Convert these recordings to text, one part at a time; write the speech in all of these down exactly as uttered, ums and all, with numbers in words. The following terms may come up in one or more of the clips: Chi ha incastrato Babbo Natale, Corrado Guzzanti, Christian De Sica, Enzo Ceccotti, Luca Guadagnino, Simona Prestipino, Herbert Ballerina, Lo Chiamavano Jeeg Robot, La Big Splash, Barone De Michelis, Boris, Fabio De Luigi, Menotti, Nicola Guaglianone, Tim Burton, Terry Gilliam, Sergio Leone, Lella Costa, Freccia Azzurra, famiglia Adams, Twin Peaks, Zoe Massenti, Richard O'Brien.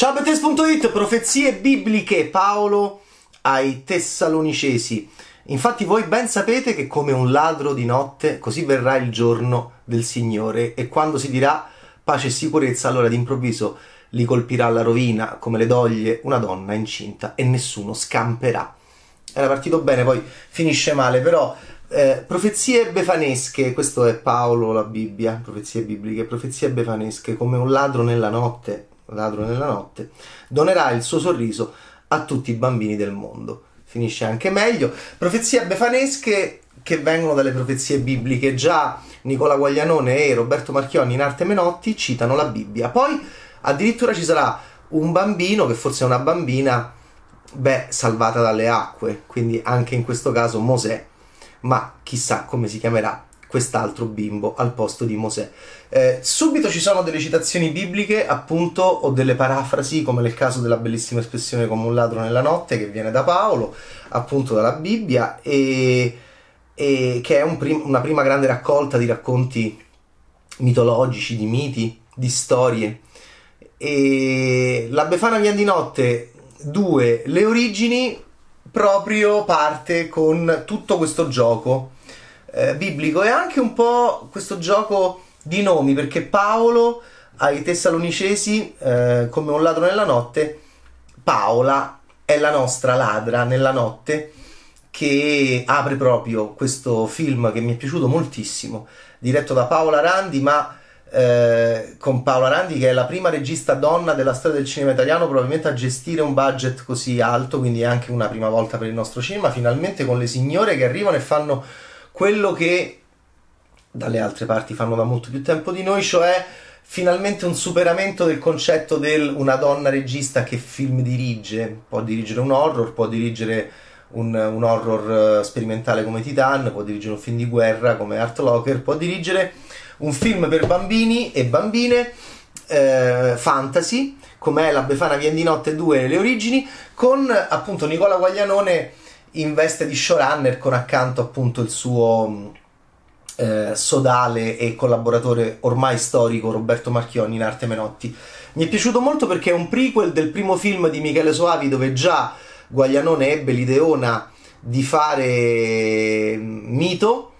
Ciao Bettes punto it, profezie bibliche, Paolo ai Tessalonicesi. Infatti voi ben sapete che come un ladro di notte, così verrà il giorno del Signore, e quando si dirà pace e sicurezza, allora d'improvviso li colpirà la rovina, come le doglie una donna incinta, e nessuno scamperà. Era partito bene, poi finisce male, però eh, profezie befanesche, questo è Paolo, la Bibbia, profezie bibliche, profezie befanesche, come un ladro nella notte. Ladro nella notte, donerà il suo sorriso a tutti i bambini del mondo. Finisce anche meglio. Profezie befanesche che vengono dalle profezie bibliche. Già Nicola Guaglianone e Roberto Marchionni in Arte Menotti citano la Bibbia. Poi addirittura ci sarà un bambino, che forse è una bambina, beh, salvata dalle acque, quindi anche in questo caso Mosè, ma chissà come si chiamerà quest'altro bimbo al posto di Mosè. Eh, subito ci sono delle citazioni bibliche, appunto, o delle parafrasi, come nel caso della bellissima espressione come un ladro nella notte, che viene da Paolo, appunto dalla Bibbia, e, e che è un prim- una prima grande raccolta di racconti mitologici, di miti, di storie. E La Befana Vien di Notte due, le origini, proprio parte con tutto questo gioco biblico e anche un po' questo gioco di nomi, perché Paolo ai Tessalonicesi, eh, come un ladro nella notte, Paola è la nostra ladra nella notte, che apre proprio questo film che mi è piaciuto moltissimo, diretto da Paola Randi, ma eh, con Paola Randi che è la prima regista donna della storia del cinema italiano probabilmente a gestire un budget così alto, quindi è anche una prima volta per il nostro cinema, finalmente, con le signore che arrivano e fanno quello che dalle altre parti fanno da molto più tempo di noi, cioè finalmente un superamento del concetto del una donna regista che film dirige. Può dirigere un horror, può dirigere un, un horror sperimentale come Titan, può dirigere un film di guerra come Art Locker, può dirigere un film per bambini e bambine, eh, fantasy, come La Befana Vien di Notte due, le origini, con appunto Nicola Guaglianone in veste di showrunner, con accanto appunto il suo eh, sodale e collaboratore ormai storico Roberto Marchionni in Arte Menotti. Mi è piaciuto molto perché è un prequel del primo film di Michele Soavi, dove già Guaglianone ebbe l'ideona di fare mito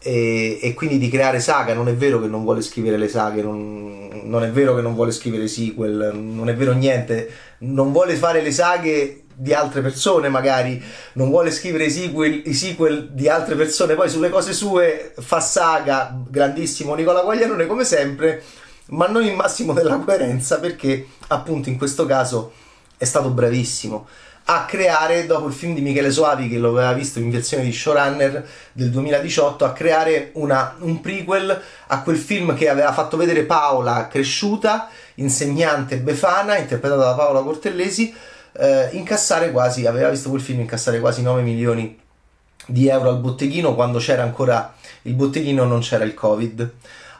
e, e quindi di creare saga. Non è vero che non vuole scrivere le saghe, non, non è vero che non vuole scrivere sequel, non è vero niente, non vuole fare le saghe di altre persone, magari non vuole scrivere i sequel, i sequel di altre persone, poi sulle cose sue fa saga. Grandissimo Nicola Guaglianone come sempre, ma non il massimo della coerenza, perché appunto in questo caso è stato bravissimo a creare, dopo il film di Michele Soavi che lo aveva visto in versione di showrunner del duemiladiciotto, a creare una, un prequel a quel film che aveva fatto vedere Paola cresciuta, insegnante befana, interpretata da Paola Cortellesi. Uh, incassare quasi, aveva visto quel film incassare quasi nove milioni di euro al botteghino, quando c'era ancora il botteghino, non c'era il Covid.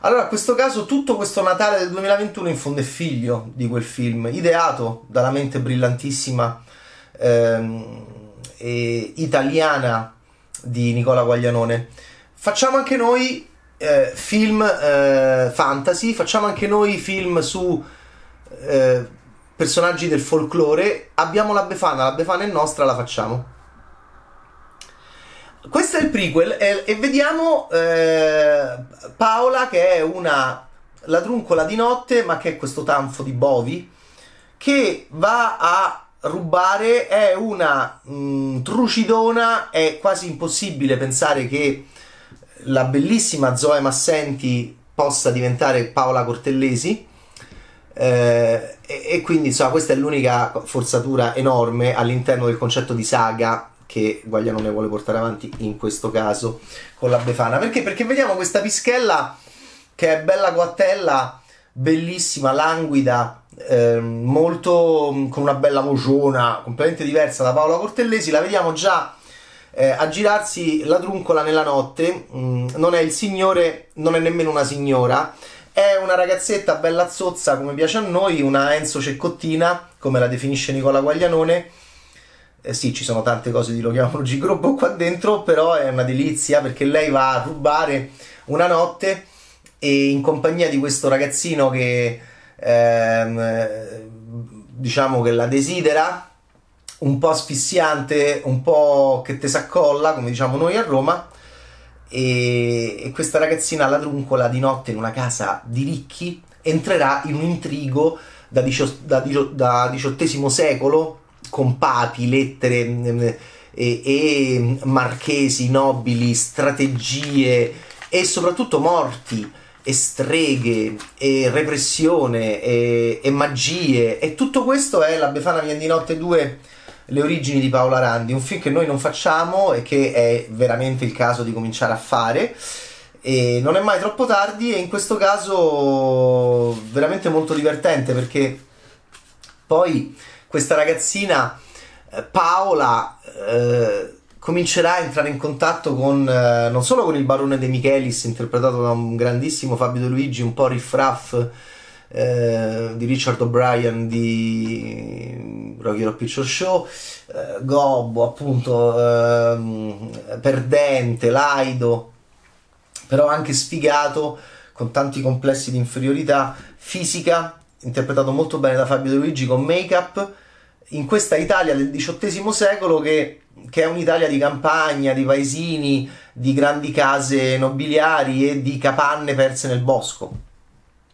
Allora, in questo caso, tutto questo Natale del duemilaventuno in fondo è figlio di quel film, ideato dalla mente brillantissima ehm, e italiana di Nicola Guaglianone. Facciamo anche noi eh, film eh, fantasy, facciamo anche noi film su eh, personaggi del folklore. Abbiamo La Befana, La Befana è nostra, la facciamo. Questo è il prequel, e, e vediamo eh, Paola, che è una ladruncola di notte, ma che è questo tanfo di bovi, che va a rubare, è una mh, trucidona. È quasi impossibile pensare che la bellissima Zoe Massenti possa diventare Paola Cortellesi. Eh, e, e quindi insomma questa è l'unica forzatura enorme all'interno del concetto di saga che Guaglianone vuole portare avanti in questo caso con La Befana. Perché? Perché vediamo questa pischella che è bella guattella, bellissima, languida, eh, molto con una bella vociona completamente diversa da Paola Cortellesi. La vediamo già eh, a girarsi la druncola nella notte. Mm, non è il signore, non è nemmeno una signora. È una ragazzetta bella zozza, come piace a noi, una Enzo Ceccottina, come la definisce Nicola Guaglianone. Eh sì, ci sono tante cose di Lo Chiamavano Jeeg Robot qua dentro, però è una delizia, perché lei va a rubare una notte e in compagnia di questo ragazzino che ehm, diciamo che la desidera, un po' asfissiante, un po' che te s'accolla, come diciamo noi a Roma, e, e questa ragazzina ladruncola di notte in una casa di ricchi entrerà in un intrigo da, da diciottesimo secolo con papi, lettere e, e marchesi, nobili, strategie e soprattutto morti e streghe e repressione e, e magie, e tutto questo è La Befana Vien di Notte due, le origini di Paola Randi, un film che noi non facciamo e che è veramente il caso di cominciare a fare, e non è mai troppo tardi, e in questo caso veramente molto divertente, perché poi questa ragazzina Paola eh, comincerà a entrare in contatto con eh, non solo con il Barone De Michelis, interpretato da un grandissimo Fabio De Luigi, un po' riffraff eh, di Richard O'Brien di Rocky Horror Picture Show, eh, gobbo appunto, eh, perdente, laido, però anche sfigato, con tanti complessi di inferiorità fisica, interpretato molto bene da Fabio De Luigi con make-up, in questa Italia del diciottesimo secolo che che è un'Italia di campagna, di paesini, di grandi case nobiliari e di capanne perse nel bosco,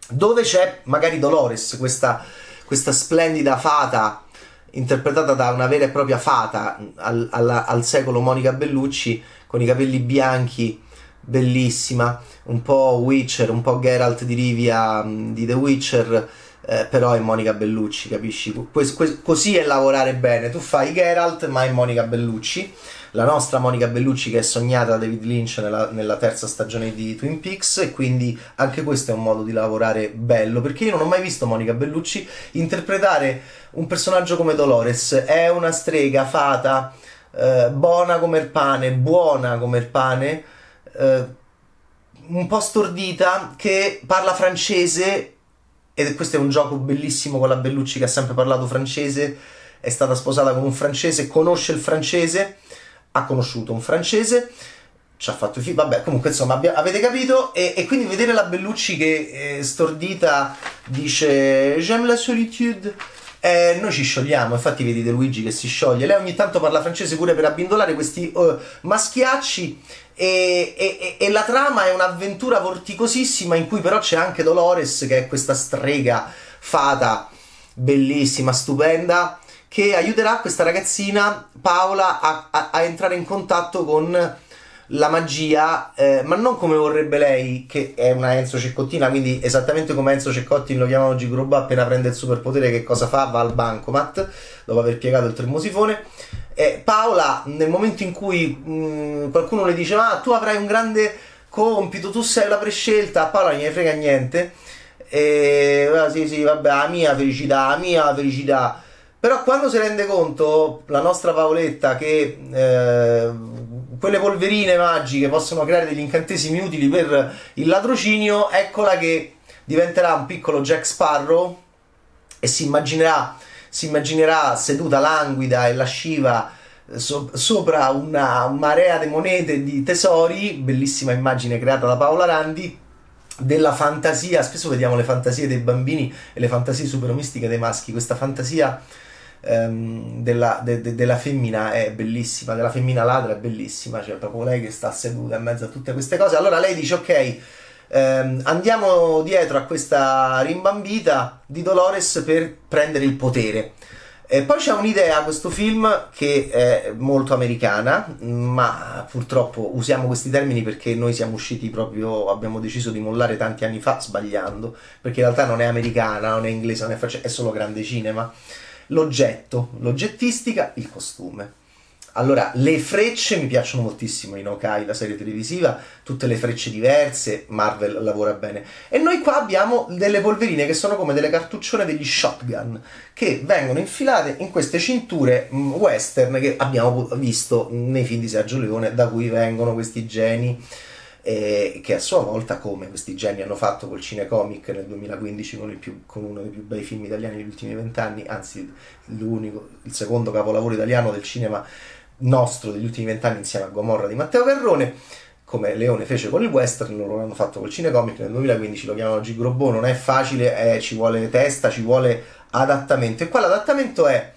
dove c'è magari Dolores, questa, questa splendida fata, interpretata da una vera e propria fata al, alla, al secolo Monica Bellucci, con i capelli bianchi, bellissima, un po' Witcher, un po' Geralt di Rivia di The Witcher, Eh, però è Monica Bellucci, capisci? Qu- que- così è lavorare bene, tu fai Geralt ma è Monica Bellucci, la nostra Monica Bellucci che è sognata da David Lynch nella, nella terza stagione di Twin Peaks, e quindi anche questo è un modo di lavorare bello, perché io non ho mai visto Monica Bellucci interpretare un personaggio come Dolores, è una strega, fata, eh, buona come il pane, buona come il pane, eh, un po' stordita, che parla francese. E questo è un gioco bellissimo con la Bellucci, che ha sempre parlato francese, è stata sposata con un francese, conosce il francese, ha conosciuto un francese, ci ha fatto i figli, vabbè, comunque insomma abbi- avete capito, e-, e quindi vedere la Bellucci che eh, stordita dice j'aime la solitude, eh, noi ci sciogliamo, infatti vedi De Luigi che si scioglie, lei ogni tanto parla francese pure per abbindolare questi uh, maschiacci, E, e, e la trama è un'avventura vorticosissima in cui però c'è anche Dolores, che è questa strega, fata, bellissima, stupenda, che aiuterà questa ragazzina Paola a, a, a entrare in contatto con la magia, eh, ma non come vorrebbe lei, che è una Enzo Ceccottina, quindi esattamente come Enzo Ceccotti Lo Chiamavano Jeeg Robot, appena prende il superpotere che cosa fa? Va al bancomat dopo aver piegato il termosifone. Eh, Paola, nel momento in cui mh, qualcuno le dice ma tu avrai un grande compito, tu sei la prescelta, a Paola non gliene frega niente, e, ah, sì sì vabbè, la mia felicità, la mia felicità, però quando si rende conto la nostra Paoletta che eh, quelle polverine magiche possono creare degli incantesimi utili per il ladrocinio, eccola che diventerà un piccolo Jack Sparrow e si immaginerà si immaginerà seduta languida e lasciva so- sopra una marea di monete, di tesori, bellissima immagine creata da Paola Randi, della fantasia. Spesso vediamo le fantasie dei bambini e le fantasie super mistiche dei maschi, questa fantasia ehm, della, de- de- della femmina è bellissima, della femmina ladra è bellissima, cioè proprio lei che sta seduta in mezzo a tutte queste cose. Allora lei dice ok, Um, andiamo dietro a questa rimbambita di Dolores per prendere il potere. E poi c'è un'idea a questo film che è molto americana, ma purtroppo usiamo questi termini perché noi siamo usciti proprio, abbiamo deciso di mollare tanti anni fa sbagliando, perché in realtà non è americana, non è inglese, non è francese, è solo grande cinema. L'oggetto, l'oggettistica, il costume. Allora, le frecce mi piacciono moltissimo in Hawkeye, la serie televisiva, tutte le frecce diverse, Marvel lavora bene. E noi qua abbiamo delle polverine che sono come delle cartuccione degli shotgun, che vengono infilate in queste cinture western che abbiamo visto nei film di Sergio Leone, da cui vengono questi geni, eh, che a sua volta, come questi geni hanno fatto col cinecomic nel duemilaquindici, con, il più, con uno dei più bei film italiani degli ultimi vent'anni, anzi l'unico, il secondo capolavoro italiano del cinema nostro degli ultimi vent'anni insieme a Gomorra di Matteo Garrone, come Leone fece con il western, loro l'hanno fatto col cinecomic nel duemilaquindici, Lo Chiamavano Jeeg Robot. Non è facile, eh, ci vuole testa, ci vuole adattamento, e qua l'adattamento è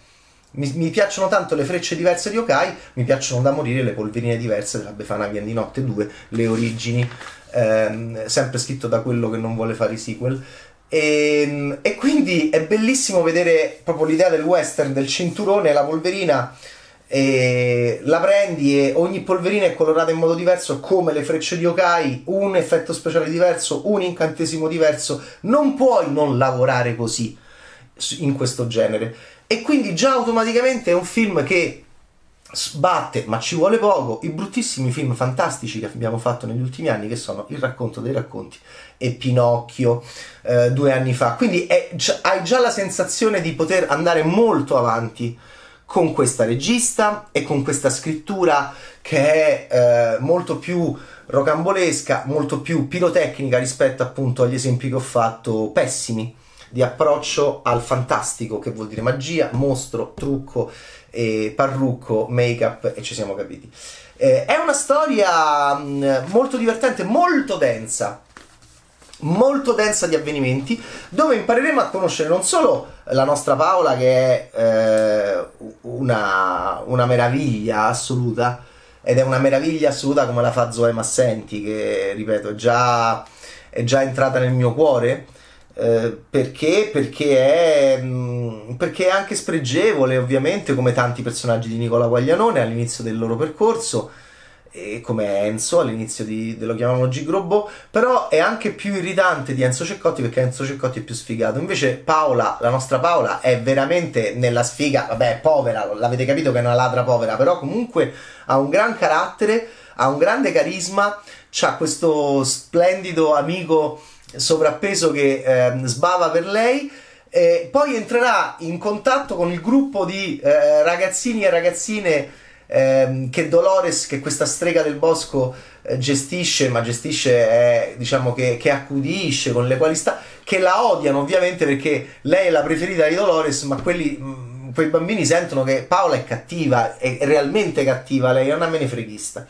mi, mi piacciono tanto le frecce diverse di Hawkeye, mi piacciono da morire le polverine diverse della Befana Vien di Notte due, le origini, ehm, sempre scritto da quello che non vuole fare i sequel. E, e quindi è bellissimo vedere proprio l'idea del western, del cinturone, la polverina, e la prendi e ogni polverina è colorata in modo diverso, come le frecce di Hawkeye, un effetto speciale diverso, un incantesimo diverso. Non puoi non lavorare così in questo genere, e quindi già automaticamente è un film che sbatte, ma ci vuole poco, i bruttissimi film fantastici che abbiamo fatto negli ultimi anni, che sono Il racconto dei racconti e Pinocchio eh, due anni fa. Quindi è, hai già la sensazione di poter andare molto avanti con questa regista e con questa scrittura che è eh, molto più rocambolesca, molto più pirotecnica rispetto appunto agli esempi che ho fatto pessimi di approccio al fantastico, che vuol dire magia, mostro, trucco, e parrucco, make up, e ci siamo capiti. Eh, è una storia mh, molto divertente, molto densa, molto densa di avvenimenti, dove impareremo a conoscere non solo la nostra Paola, che è eh, una, una meraviglia assoluta, ed è una meraviglia assoluta come la fa Zoe Massenti, che ripeto è già, è già entrata nel mio cuore. Perché? Perché è, perché è anche spregevole, ovviamente, come tanti personaggi di Nicola Guaglianone all'inizio del loro percorso, e come Enzo all'inizio di Lo Chiamavano Jeeg Robot, però è anche più irritante di Enzo Ceccotti, perché Enzo Ceccotti è più sfigato. Invece Paola, la nostra Paola, è veramente nella sfiga, vabbè, povera, l'avete capito che è una ladra povera, però comunque ha un gran carattere, ha un grande carisma, c'ha questo splendido amico sovrappeso che eh, sbava per lei, eh, poi entrerà in contatto con il gruppo di eh, ragazzini e ragazzine eh, che Dolores, che questa strega del bosco, eh, gestisce, ma gestisce eh, diciamo che, che accudisce, con le quali sta, che la odiano ovviamente perché lei è la preferita di Dolores, ma quelli, mh, quei bambini sentono che Paola è cattiva, è realmente cattiva, lei è una menefreghista.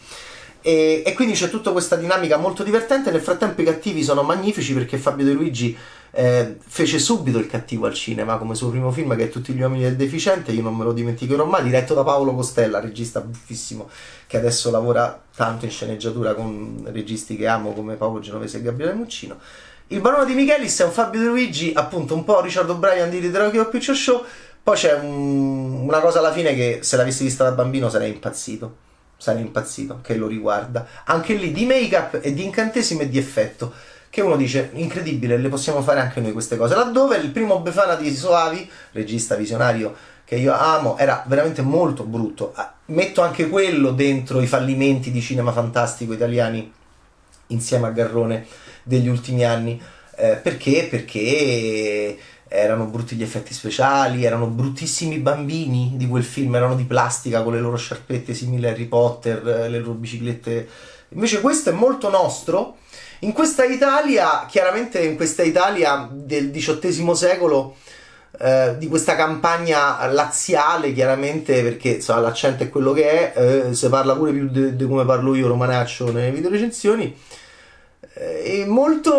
E, e quindi c'è tutta questa dinamica molto divertente. Nel frattempo i cattivi sono magnifici, perché Fabio De Luigi eh, fece subito il cattivo al cinema come suo primo film, che è Tutti gli uomini del deficiente, io non me lo dimenticherò mai, diretto da Paolo Costella, regista buffissimo, che adesso lavora tanto in sceneggiatura con registi che amo come Paolo Genovese e Gabriele Muccino. Il Barone De Michelis è un Fabio De Luigi appunto un po' Richard O'Brien di The Rocky Horror Picture Show. Poi c'è un, una cosa alla fine che, se l'avessi vista da bambino, sarei impazzito sarei impazzito, che lo riguarda anche lì, di make up e di incantesimi e di effetto, che uno dice incredibile, le possiamo fare anche noi queste cose. Laddove il primo Befana di Soavi, regista visionario che io amo, era veramente molto brutto. Metto anche quello dentro i fallimenti di cinema fantastico italiani insieme a Garrone degli ultimi anni, eh, perché? Perché erano brutti gli effetti speciali, erano bruttissimi i bambini di quel film, erano di plastica con le loro sciarpette simili a Harry Potter, le loro biciclette. Invece questo è molto nostro, in questa Italia, chiaramente in questa Italia del diciottesimo secolo, eh, di questa campagna laziale, chiaramente, perché so, l'accento è quello che è, eh, se parla pure più di come parlo io, romanaccio, nelle videorecensioni. E molto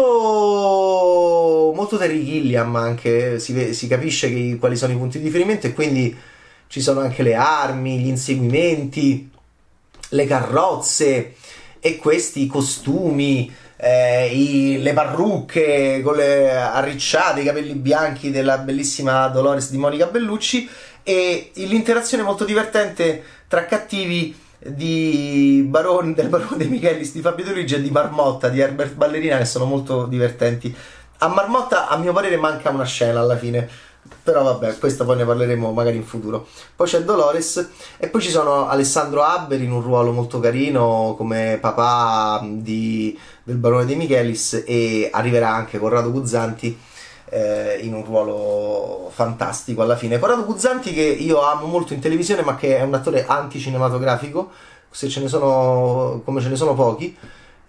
molto Terry Gilliam anche, si, si capisce che, quali sono i punti di riferimento, e quindi ci sono anche le armi, gli inseguimenti, le carrozze e questi costumi, eh, i, le parrucche con le arricciate, i capelli bianchi della bellissima Dolores di Monica Bellucci, e l'interazione molto divertente tra cattivi di Barone, del Barone De Michelis di Fabio De Luigi e di Marmotta di Herbert Ballerina, che sono molto divertenti. A Marmotta, a mio parere, manca una scena alla fine, però vabbè, questa poi ne parleremo magari in futuro. Poi c'è Dolores, e poi ci sono Alessandro Abber in un ruolo molto carino come papà di, del Barone De Michelis, e arriverà anche Corrado Guzzanti eh, in un ruolo fantastico alla fine. Corrado Guzzanti, che io amo molto in televisione, ma che è un attore anticinematografico, se ce ne sono, come ce ne sono pochi,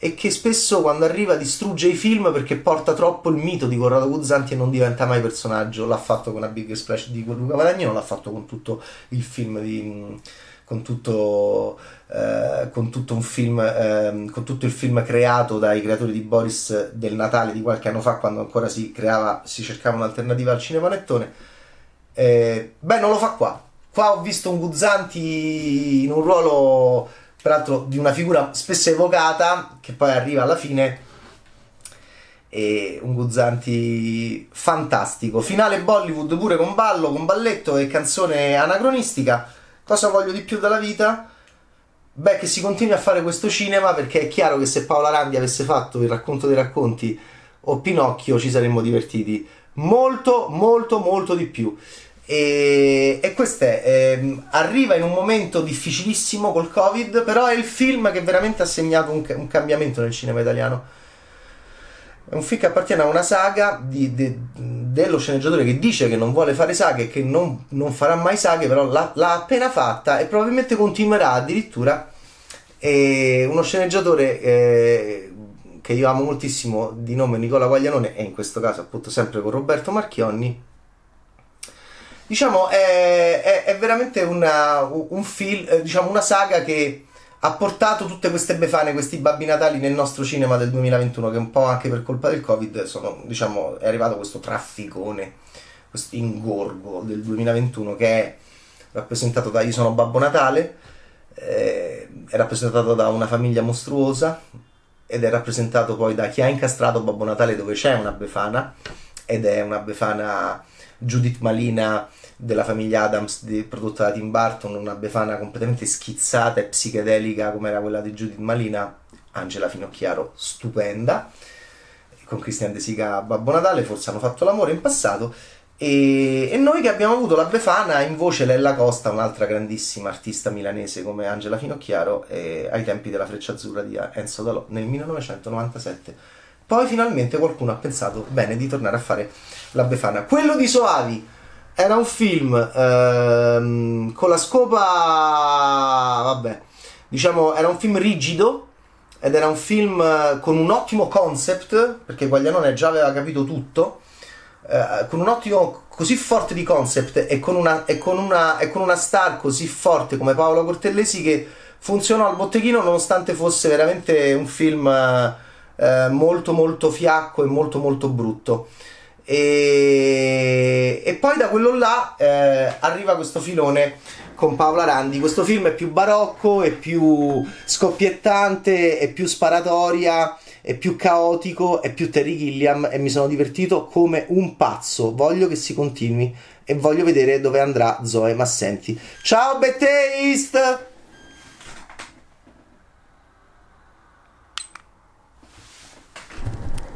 e che spesso quando arriva distrugge i film perché porta troppo il mito di Corrado Guzzanti e non diventa mai personaggio. L'ha fatto con la Big Splash di Luca Guadagnino, l'ha fatto con tutto il film di con tutto, eh, con tutto un film, eh, con tutto il film creato dai creatori di Boris del Natale di qualche anno fa, quando ancora si creava, si cercava un'alternativa al cinepanettone. Eh, beh, non lo fa qua. Qua ho visto un Guzzanti in un ruolo, peraltro, di una figura spesso evocata, che poi arriva alla fine, e un Guzzanti fantastico. Finale Bollywood pure, con ballo, con balletto e canzone anacronistica. Cosa voglio di più dalla vita? Beh, che si continui a fare questo cinema, perché è chiaro che se Paola Randi avesse fatto Il racconto dei racconti o Pinocchio ci saremmo divertiti molto molto molto di più. E, e questo è, eh, arriva in un momento difficilissimo col Covid, però è il film che veramente ha segnato un, un cambiamento nel cinema italiano. È un film che appartiene a una saga di, de, dello sceneggiatore che dice che non vuole fare saghe, che non, non farà mai saghe, però l'ha appena fatta e probabilmente continuerà addirittura. E uno sceneggiatore eh, che io amo moltissimo, di nome Nicola Guaglianone, e in questo caso appunto sempre con Roberto Marchionni, diciamo è, è, è veramente una, un film, diciamo una saga che ha portato tutte queste befane, questi babbi natali nel nostro cinema del duemilaventuno, che un po' anche per colpa del Covid sono, diciamo, è arrivato questo trafficone, questo ingorgo del duemilaventuno, che è rappresentato da Io sono Babbo Natale, eh, è rappresentato da Una famiglia mostruosa, ed è rappresentato poi da Chi ha incastrato Babbo Natale, dove c'è una befana, ed è una befana Judith Malina della famiglia Adams, di, prodotta da Tim Burton, una befana completamente schizzata e psichedelica come era quella di Judith Malina. Angela Finocchiaro, stupenda, con Christian De Sica Babbo Natale, forse hanno fatto l'amore in passato, e, e noi che abbiamo avuto la befana in voce Lella Costa, un'altra grandissima artista milanese come Angela Finocchiaro, eh, ai tempi della Freccia Azzurra di Enzo Dalò nel millenovecentonovantasette. Poi finalmente qualcuno ha pensato bene di tornare a fare la befana. Quello di Soavi era un film ehm, con la scopa, vabbè, diciamo era un film rigido, ed era un film con un ottimo concept, perché Guaglianone già aveva capito tutto, eh, con un ottimo così forte di concept e con una, e con una, e con una star così forte come Paola Cortellesi, che funzionò al botteghino nonostante fosse veramente un film Eh, molto molto fiacco e molto molto brutto. E, e poi da quello là eh, arriva questo filone con Paola Randi. Questo film è più barocco, è più scoppiettante, è più sparatoria, è più caotico, è più Terry Gilliam, e mi sono divertito come un pazzo. Voglio che si continui e voglio vedere dove andrà Zoe Massenti. Ciao Bettes!